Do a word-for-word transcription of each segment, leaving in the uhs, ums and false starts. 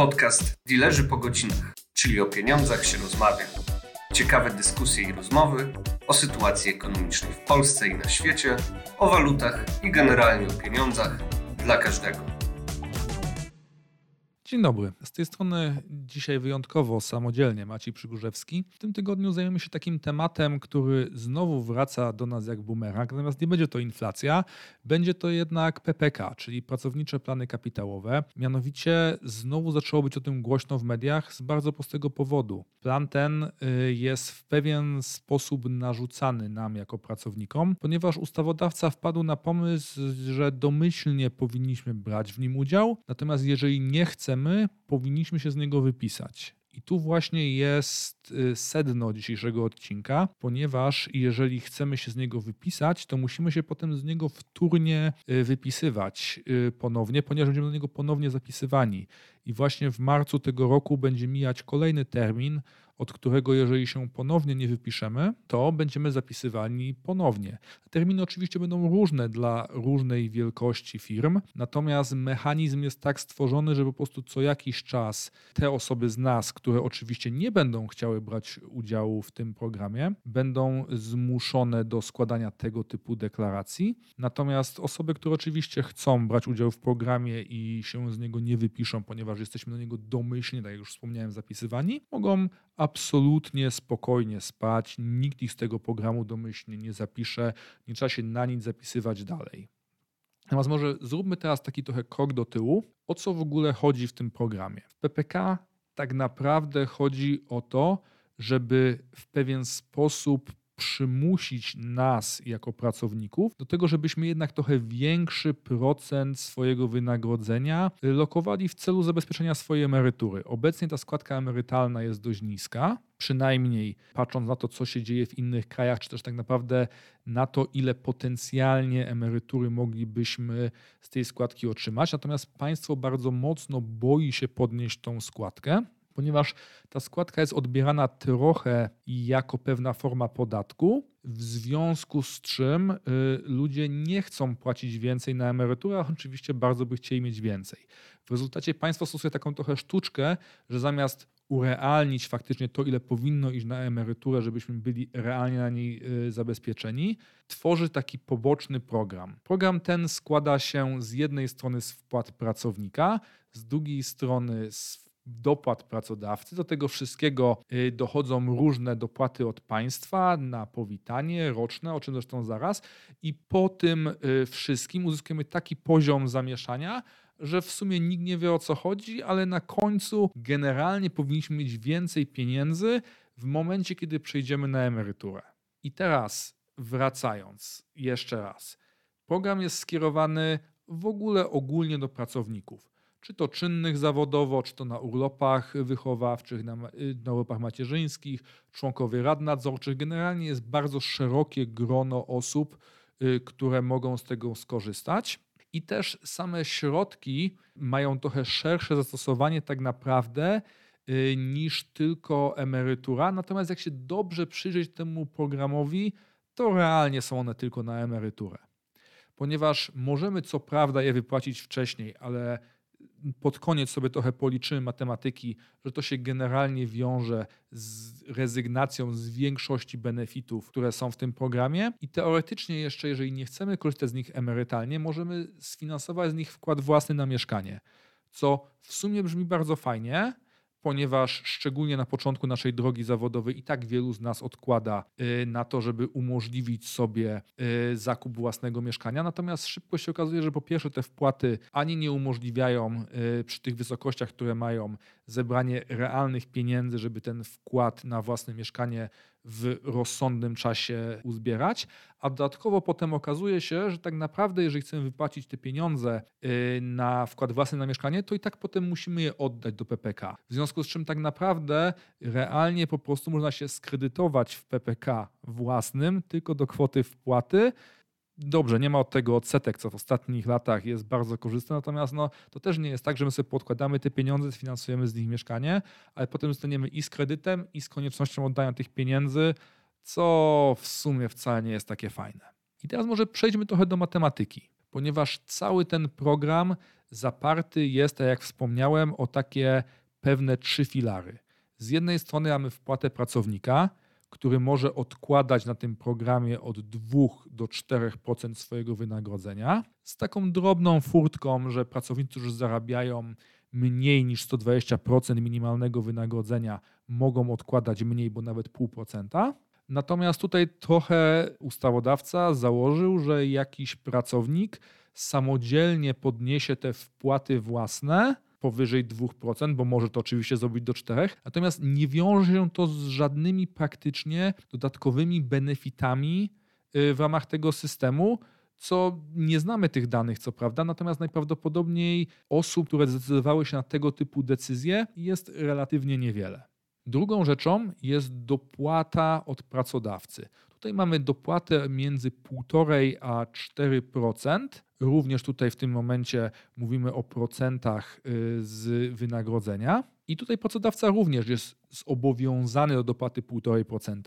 Podcast Dilerzy po godzinach, czyli o pieniądzach się rozmawia. Ciekawe dyskusje i rozmowy o sytuacji ekonomicznej w Polsce i na świecie, o walutach i generalnie o pieniądzach dla każdego. Dzień dobry. Z tej strony dzisiaj wyjątkowo samodzielnie Maciej Przygórzewski. W tym tygodniu zajmiemy się takim tematem, który znowu wraca do nas jak bumerang, natomiast nie będzie to inflacja, będzie to jednak P P K, czyli pracownicze plany kapitałowe. Mianowicie znowu zaczęło być o tym głośno w mediach z bardzo prostego powodu. Plan ten jest w pewien sposób narzucany nam jako pracownikom, ponieważ ustawodawca wpadł na pomysł, że domyślnie powinniśmy brać w nim udział, natomiast jeżeli nie chcemy, my powinniśmy się z niego wypisać. I tu właśnie jest sedno dzisiejszego odcinka, ponieważ jeżeli chcemy się z niego wypisać, to musimy się potem z niego wtórnie wypisywać ponownie, ponieważ będziemy do niego ponownie zapisywani. I właśnie w marcu tego roku będzie mijać kolejny termin, od którego jeżeli się ponownie nie wypiszemy, to będziemy zapisywani ponownie. Terminy oczywiście będą różne dla różnej wielkości firm, natomiast mechanizm jest tak stworzony, że po prostu co jakiś czas te osoby z nas, które oczywiście nie będą chciały brać udziału w tym programie, będą zmuszone do składania tego typu deklaracji. Natomiast osoby, które oczywiście chcą brać udział w programie i się z niego nie wypiszą, ponieważ jesteśmy do niego domyślnie, tak jak już wspomniałem, zapisywani, mogą absolutnie spokojnie spać, nikt ich z tego programu domyślnie nie zapisze, nie trzeba się na nic zapisywać dalej. Natomiast może zróbmy teraz taki trochę krok do tyłu. O co w ogóle chodzi w tym programie? W P P K tak naprawdę chodzi o to, żeby w pewien sposób przymusić nas jako pracowników do tego, żebyśmy jednak trochę większy procent swojego wynagrodzenia lokowali w celu zabezpieczenia swojej emerytury. Obecnie ta składka emerytalna jest dość niska, przynajmniej patrząc na to, co się dzieje w innych krajach, czy też tak naprawdę na to, ile potencjalnie emerytury moglibyśmy z tej składki otrzymać. Natomiast państwo bardzo mocno boi się podnieść tą składkę, ponieważ ta składka jest odbierana trochę jako pewna forma podatku, w związku z czym ludzie nie chcą płacić więcej na emeryturach, oczywiście bardzo by chcieli mieć więcej. W rezultacie państwo stosuje taką trochę sztuczkę, że zamiast urealnić faktycznie to, ile powinno iść na emeryturę, żebyśmy byli realnie na niej zabezpieczeni, tworzy taki poboczny program. Program ten składa się z jednej strony z wpłat pracownika, z drugiej strony z dopłat pracodawcy. Do tego wszystkiego dochodzą różne dopłaty od państwa na powitanie roczne, o czym zresztą zaraz. I po tym wszystkim uzyskujemy taki poziom zamieszania, że w sumie nikt nie wie, o co chodzi, ale na końcu generalnie powinniśmy mieć więcej pieniędzy w momencie, kiedy przejdziemy na emeryturę. I teraz wracając jeszcze raz. Program jest skierowany w ogóle ogólnie do pracowników. Czy to czynnych zawodowo, czy to na urlopach wychowawczych, na, na urlopach macierzyńskich, członkowie rad nadzorczych. Generalnie jest bardzo szerokie grono osób, które mogą z tego skorzystać. I też same środki mają trochę szersze zastosowanie tak naprawdę niż tylko emerytura. Natomiast jak się dobrze przyjrzeć temu programowi, to realnie są one tylko na emeryturę. Ponieważ możemy co prawda je wypłacić wcześniej, ale pod koniec sobie trochę policzymy matematyki, że to się generalnie wiąże z rezygnacją z większości benefitów, które są w tym programie i teoretycznie jeszcze, jeżeli nie chcemy korzystać z nich emerytalnie, możemy sfinansować z nich wkład własny na mieszkanie, co w sumie brzmi bardzo fajnie, ponieważ szczególnie na początku naszej drogi zawodowej i tak wielu z nas odkłada na to, żeby umożliwić sobie zakup własnego mieszkania. Natomiast szybko się okazuje, że po pierwsze te wpłaty ani nie umożliwiają przy tych wysokościach, które mają, zebranie realnych pieniędzy, żeby ten wkład na własne mieszkanie w rozsądnym czasie uzbierać, a dodatkowo potem okazuje się, że tak naprawdę jeżeli chcemy wypłacić te pieniądze na wkład własny na mieszkanie, to i tak potem musimy je oddać do P P K. W związku z czym tak naprawdę realnie po prostu można się skredytować w P P K własnym tylko do kwoty wpłaty. Dobrze, nie ma od tego odsetek, co w ostatnich latach jest bardzo korzystne, natomiast no, to też nie jest tak, że my sobie podkładamy te pieniądze, finansujemy z nich mieszkanie, ale potem zostaniemy i z kredytem, i z koniecznością oddania tych pieniędzy, co w sumie wcale nie jest takie fajne. I teraz może przejdźmy trochę do matematyki, ponieważ cały ten program zaparty jest, tak jak wspomniałem, o takie pewne trzy filary. Z jednej strony mamy wpłatę pracownika, który może odkładać na tym programie od dwóch do czterech procent swojego wynagrodzenia, z taką drobną furtką, że pracownicy, którzy zarabiają mniej niż sto dwadzieścia procent minimalnego wynagrodzenia, mogą odkładać mniej, bo nawet zero przecinek pięć procent. Natomiast tutaj trochę ustawodawca założył, że jakiś pracownik samodzielnie podniesie te wpłaty własne powyżej dwóch procent, bo może to oczywiście zrobić do czterech procent, natomiast nie wiąże się to z żadnymi praktycznie dodatkowymi benefitami w ramach tego systemu, co nie znamy tych danych, co prawda, natomiast najprawdopodobniej osób, które zdecydowały się na tego typu decyzje, jest relatywnie niewiele. Drugą rzeczą jest dopłata od pracodawcy. Tutaj mamy dopłatę między jeden przecinek pięć a cztery procent. Również tutaj w tym momencie mówimy o procentach z wynagrodzenia. I tutaj pracodawca również jest zobowiązany do dopłaty jeden przecinek pięć procent.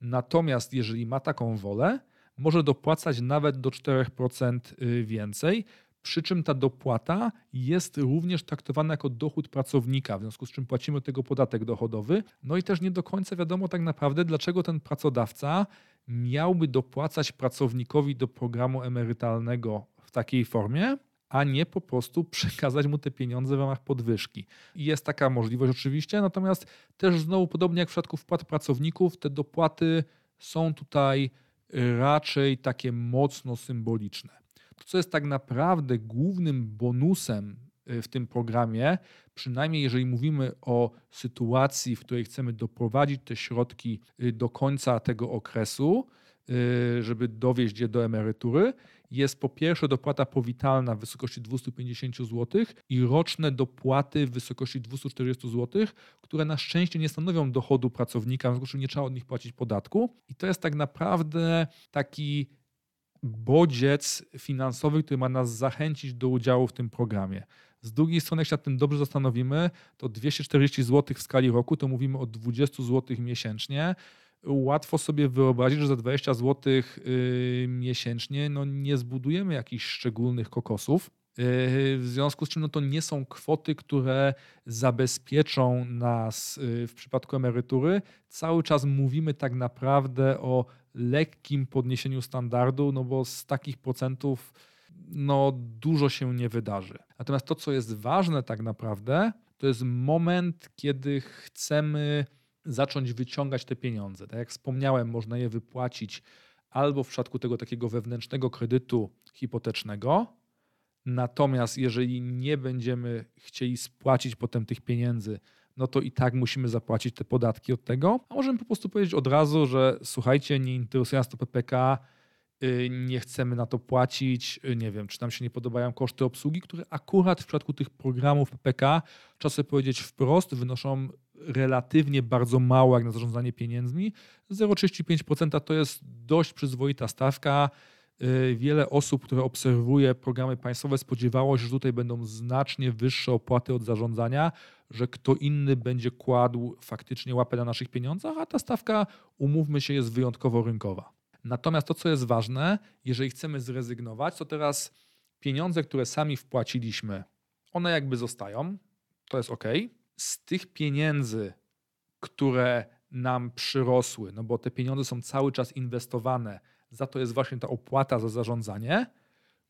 Natomiast jeżeli ma taką wolę, może dopłacać nawet do czterech procent więcej, przy czym ta dopłata jest również traktowana jako dochód pracownika, w związku z czym płacimy od tego podatek dochodowy. No i też nie do końca wiadomo tak naprawdę, dlaczego ten pracodawca miałby dopłacać pracownikowi do programu emerytalnego w takiej formie, a nie po prostu przekazać mu te pieniądze w ramach podwyżki. Jest taka możliwość oczywiście, natomiast też znowu podobnie jak w przypadku wpłat pracowników, te dopłaty są tutaj raczej takie mocno symboliczne. To, co jest tak naprawdę głównym bonusem w tym programie, przynajmniej jeżeli mówimy o sytuacji, w której chcemy doprowadzić te środki do końca tego okresu, żeby dowieźć je do emerytury, jest po pierwsze dopłata powitalna w wysokości dwieście pięćdziesiąt złotych i roczne dopłaty w wysokości dwieście czterdzieści złotych, które na szczęście nie stanowią dochodu pracownika, w związku z czym nie trzeba od nich płacić podatku. I to jest tak naprawdę taki bodziec finansowy, który ma nas zachęcić do udziału w tym programie. Z drugiej strony, jak się nad tym dobrze zastanowimy, to dwieście czterdzieści złotych w skali roku, to mówimy o dwadzieścia złotych miesięcznie. Łatwo sobie wyobrazić, że za dwadzieścia złotych yy, miesięcznie no nie zbudujemy jakichś szczególnych kokosów. W związku z czym no to nie są kwoty, które zabezpieczą nas w przypadku emerytury. Cały czas mówimy tak naprawdę o lekkim podniesieniu standardu, no bo z takich procentów no dużo się nie wydarzy. Natomiast to, co jest ważne tak naprawdę, to jest moment, kiedy chcemy zacząć wyciągać te pieniądze. Tak jak wspomniałem, można je wypłacić albo w przypadku tego takiego wewnętrznego kredytu hipotecznego. Natomiast jeżeli nie będziemy chcieli spłacić potem tych pieniędzy, no to i tak musimy zapłacić te podatki od tego. A możemy po prostu powiedzieć od razu, że słuchajcie, nie interesuje nas to P P K, nie chcemy na to płacić, nie wiem, czy nam się nie podobają koszty obsługi, które akurat w przypadku tych programów P P K, trzeba sobie powiedzieć wprost, wynoszą relatywnie bardzo mało jak na zarządzanie pieniędzmi. zero przecinek trzydzieści pięć procent to jest dość przyzwoita stawka. Wiele osób, które obserwuje programy państwowe, spodziewało się, że tutaj będą znacznie wyższe opłaty od zarządzania, że kto inny będzie kładł faktycznie łapę na naszych pieniądzach, a ta stawka, umówmy się, jest wyjątkowo rynkowa. Natomiast to, co jest ważne, jeżeli chcemy zrezygnować, to teraz pieniądze, które sami wpłaciliśmy, one jakby zostają, to jest ok. Z tych pieniędzy, które nam przyrosły, no bo te pieniądze są cały czas inwestowane, za to jest właśnie ta opłata za zarządzanie,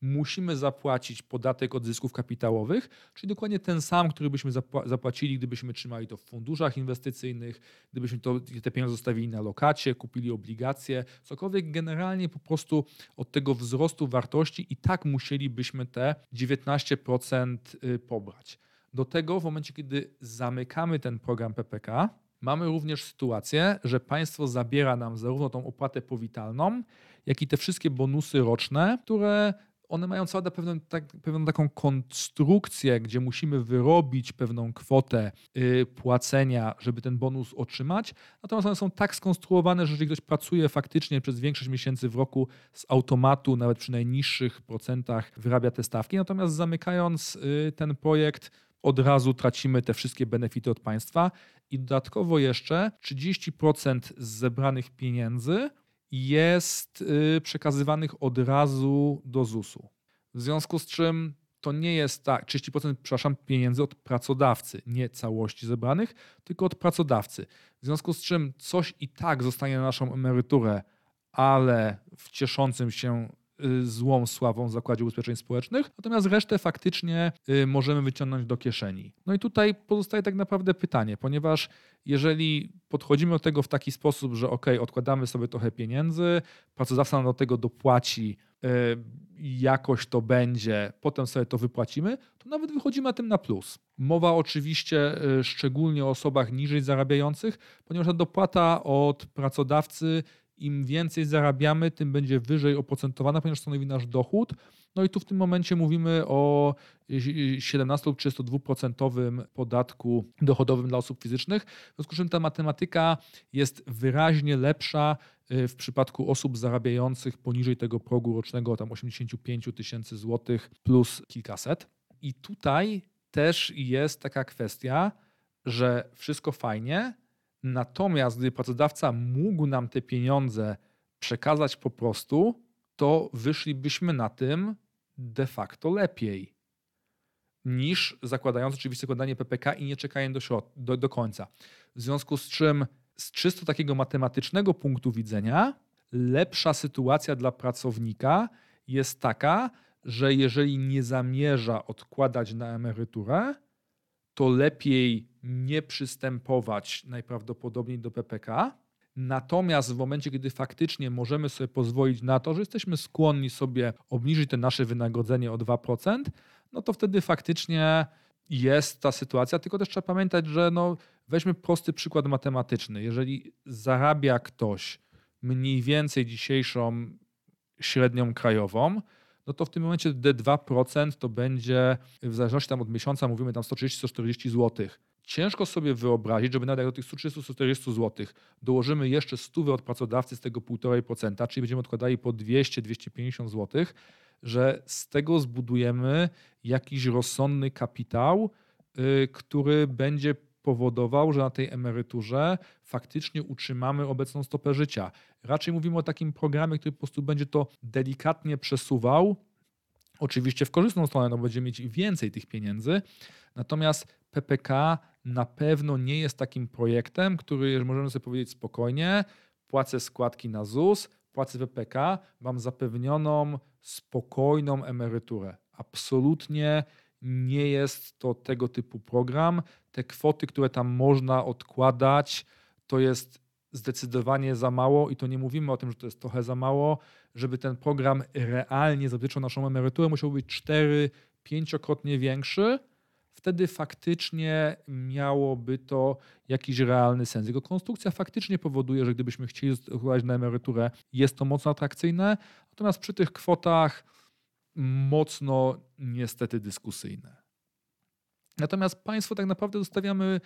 musimy zapłacić podatek od zysków kapitałowych, czyli dokładnie ten sam, który byśmy zapłacili, gdybyśmy trzymali to w funduszach inwestycyjnych, gdybyśmy to, te pieniądze zostawili na lokacie, kupili obligacje, cokolwiek. Generalnie po prostu od tego wzrostu wartości i tak musielibyśmy te dziewiętnaście procent pobrać. Do tego w momencie, kiedy zamykamy ten program P P K, mamy również sytuację, że państwo zabiera nam zarówno tą opłatę powitalną, jak i te wszystkie bonusy roczne, które one mają całą pewną, tak, pewną taką konstrukcję, gdzie musimy wyrobić pewną kwotę yy, płacenia, żeby ten bonus otrzymać. Natomiast one są tak skonstruowane, że jeżeli ktoś pracuje faktycznie przez większość miesięcy w roku z automatu, nawet przy najniższych procentach wyrabia te stawki. Natomiast zamykając yy, ten projekt, od razu tracimy te wszystkie benefity od państwa i dodatkowo jeszcze trzydzieści procent z zebranych pieniędzy jest przekazywanych od razu do zusu. W związku z czym to nie jest tak, trzydzieści procent przepraszam, pieniędzy od pracodawcy, nie całości zebranych, tylko od pracodawcy. W związku z czym coś i tak zostanie na naszą emeryturę, ale w cieszącym się złą sławą w Zakładzie Ubezpieczeń Społecznych, natomiast resztę faktycznie możemy wyciągnąć do kieszeni. No i tutaj pozostaje tak naprawdę pytanie, ponieważ jeżeli podchodzimy do tego w taki sposób, że ok, odkładamy sobie trochę pieniędzy, pracodawca nam do tego dopłaci, jakoś to będzie, potem sobie to wypłacimy, to nawet wychodzimy na tym na plus. Mowa oczywiście szczególnie o osobach niżej zarabiających, ponieważ ta dopłata od pracodawcy, im więcej zarabiamy, tym będzie wyżej oprocentowana, ponieważ stanowi nasz dochód. No i tu w tym momencie mówimy o siedemnaście do trzydziestu dwóch procent podatku dochodowym dla osób fizycznych. W związku z czym ta matematyka jest wyraźnie lepsza w przypadku osób zarabiających poniżej tego progu rocznego, tam osiemdziesiąt pięć tysięcy złotych plus kilkaset. I tutaj też jest taka kwestia, że wszystko fajnie, natomiast gdy pracodawca mógł nam te pieniądze przekazać po prostu, to wyszlibyśmy na tym de facto lepiej niż zakładając oczywiście zakładanie P P K i nie czekając do, środ- do, do końca. W związku z czym z czysto takiego matematycznego punktu widzenia lepsza sytuacja dla pracownika jest taka, że jeżeli nie zamierza odkładać na emeryturę, to lepiej nie przystępować najprawdopodobniej do P P K. Natomiast w momencie, gdy faktycznie możemy sobie pozwolić na to, że jesteśmy skłonni sobie obniżyć te nasze wynagrodzenie o dwa procent, no to wtedy faktycznie jest ta sytuacja. Tylko też trzeba pamiętać, że no, weźmy prosty przykład matematyczny. Jeżeli zarabia ktoś mniej więcej dzisiejszą średnią krajową, no to w tym momencie dwa procent to będzie, w zależności tam od miesiąca, mówimy tam sto trzydzieści do stu czterdziestu złotych. Ciężko sobie wyobrazić, żeby nawet jak do tych stu trzydziestu do stu czterdziestu złotych dołożymy jeszcze stu od pracodawcy z tego półtora procent, czyli będziemy odkładali po dwieście do dwieście pięćdziesiąt złotych, że z tego zbudujemy jakiś rozsądny kapitał, yy, który będzie powodował, że na tej emeryturze faktycznie utrzymamy obecną stopę życia. Raczej mówimy o takim programie, który po prostu będzie to delikatnie przesuwał, oczywiście w korzystną stronę, no będziemy mieć więcej tych pieniędzy, natomiast P P K na pewno nie jest takim projektem, który możemy sobie powiedzieć spokojnie, płacę składki na ZUS, płacę P P K, mam zapewnioną spokojną emeryturę. Absolutnie nie jest to tego typu program. Te kwoty, które tam można odkładać, to jest zdecydowanie za mało i to nie mówimy o tym, że to jest trochę za mało, żeby ten program realnie zabezpieczył naszą emeryturę, musiał być cztery-pięciokrotnie większy. Wtedy faktycznie miałoby to jakiś realny sens. Jego konstrukcja faktycznie powoduje, że gdybyśmy chcieli odkładać na emeryturę, jest to mocno atrakcyjne, natomiast przy tych kwotach mocno niestety dyskusyjne. Natomiast Państwo tak naprawdę zostawiamy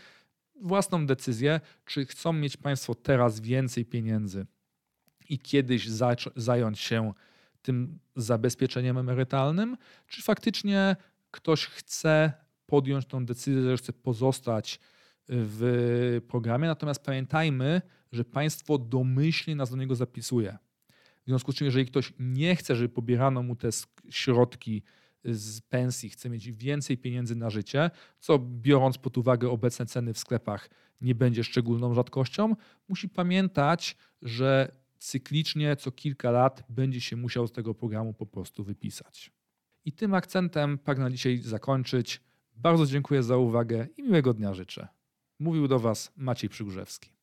własną decyzję, czy chcą mieć Państwo teraz więcej pieniędzy i kiedyś zac- zająć się tym zabezpieczeniem emerytalnym, czy faktycznie ktoś chce podjąć tą decyzję, że chce pozostać w programie. Natomiast pamiętajmy, że Państwo domyślnie nas do niego zapisuje. W związku z czym, jeżeli ktoś nie chce, żeby pobierano mu te środki z pensji, chce mieć więcej pieniędzy na życie, co biorąc pod uwagę obecne ceny w sklepach nie będzie szczególną rzadkością, musi pamiętać, że cyklicznie co kilka lat będzie się musiał z tego programu po prostu wypisać. I tym akcentem pragnę dzisiaj zakończyć. Bardzo dziękuję za uwagę i miłego dnia życzę. Mówił do Was Maciej Przygórzewski.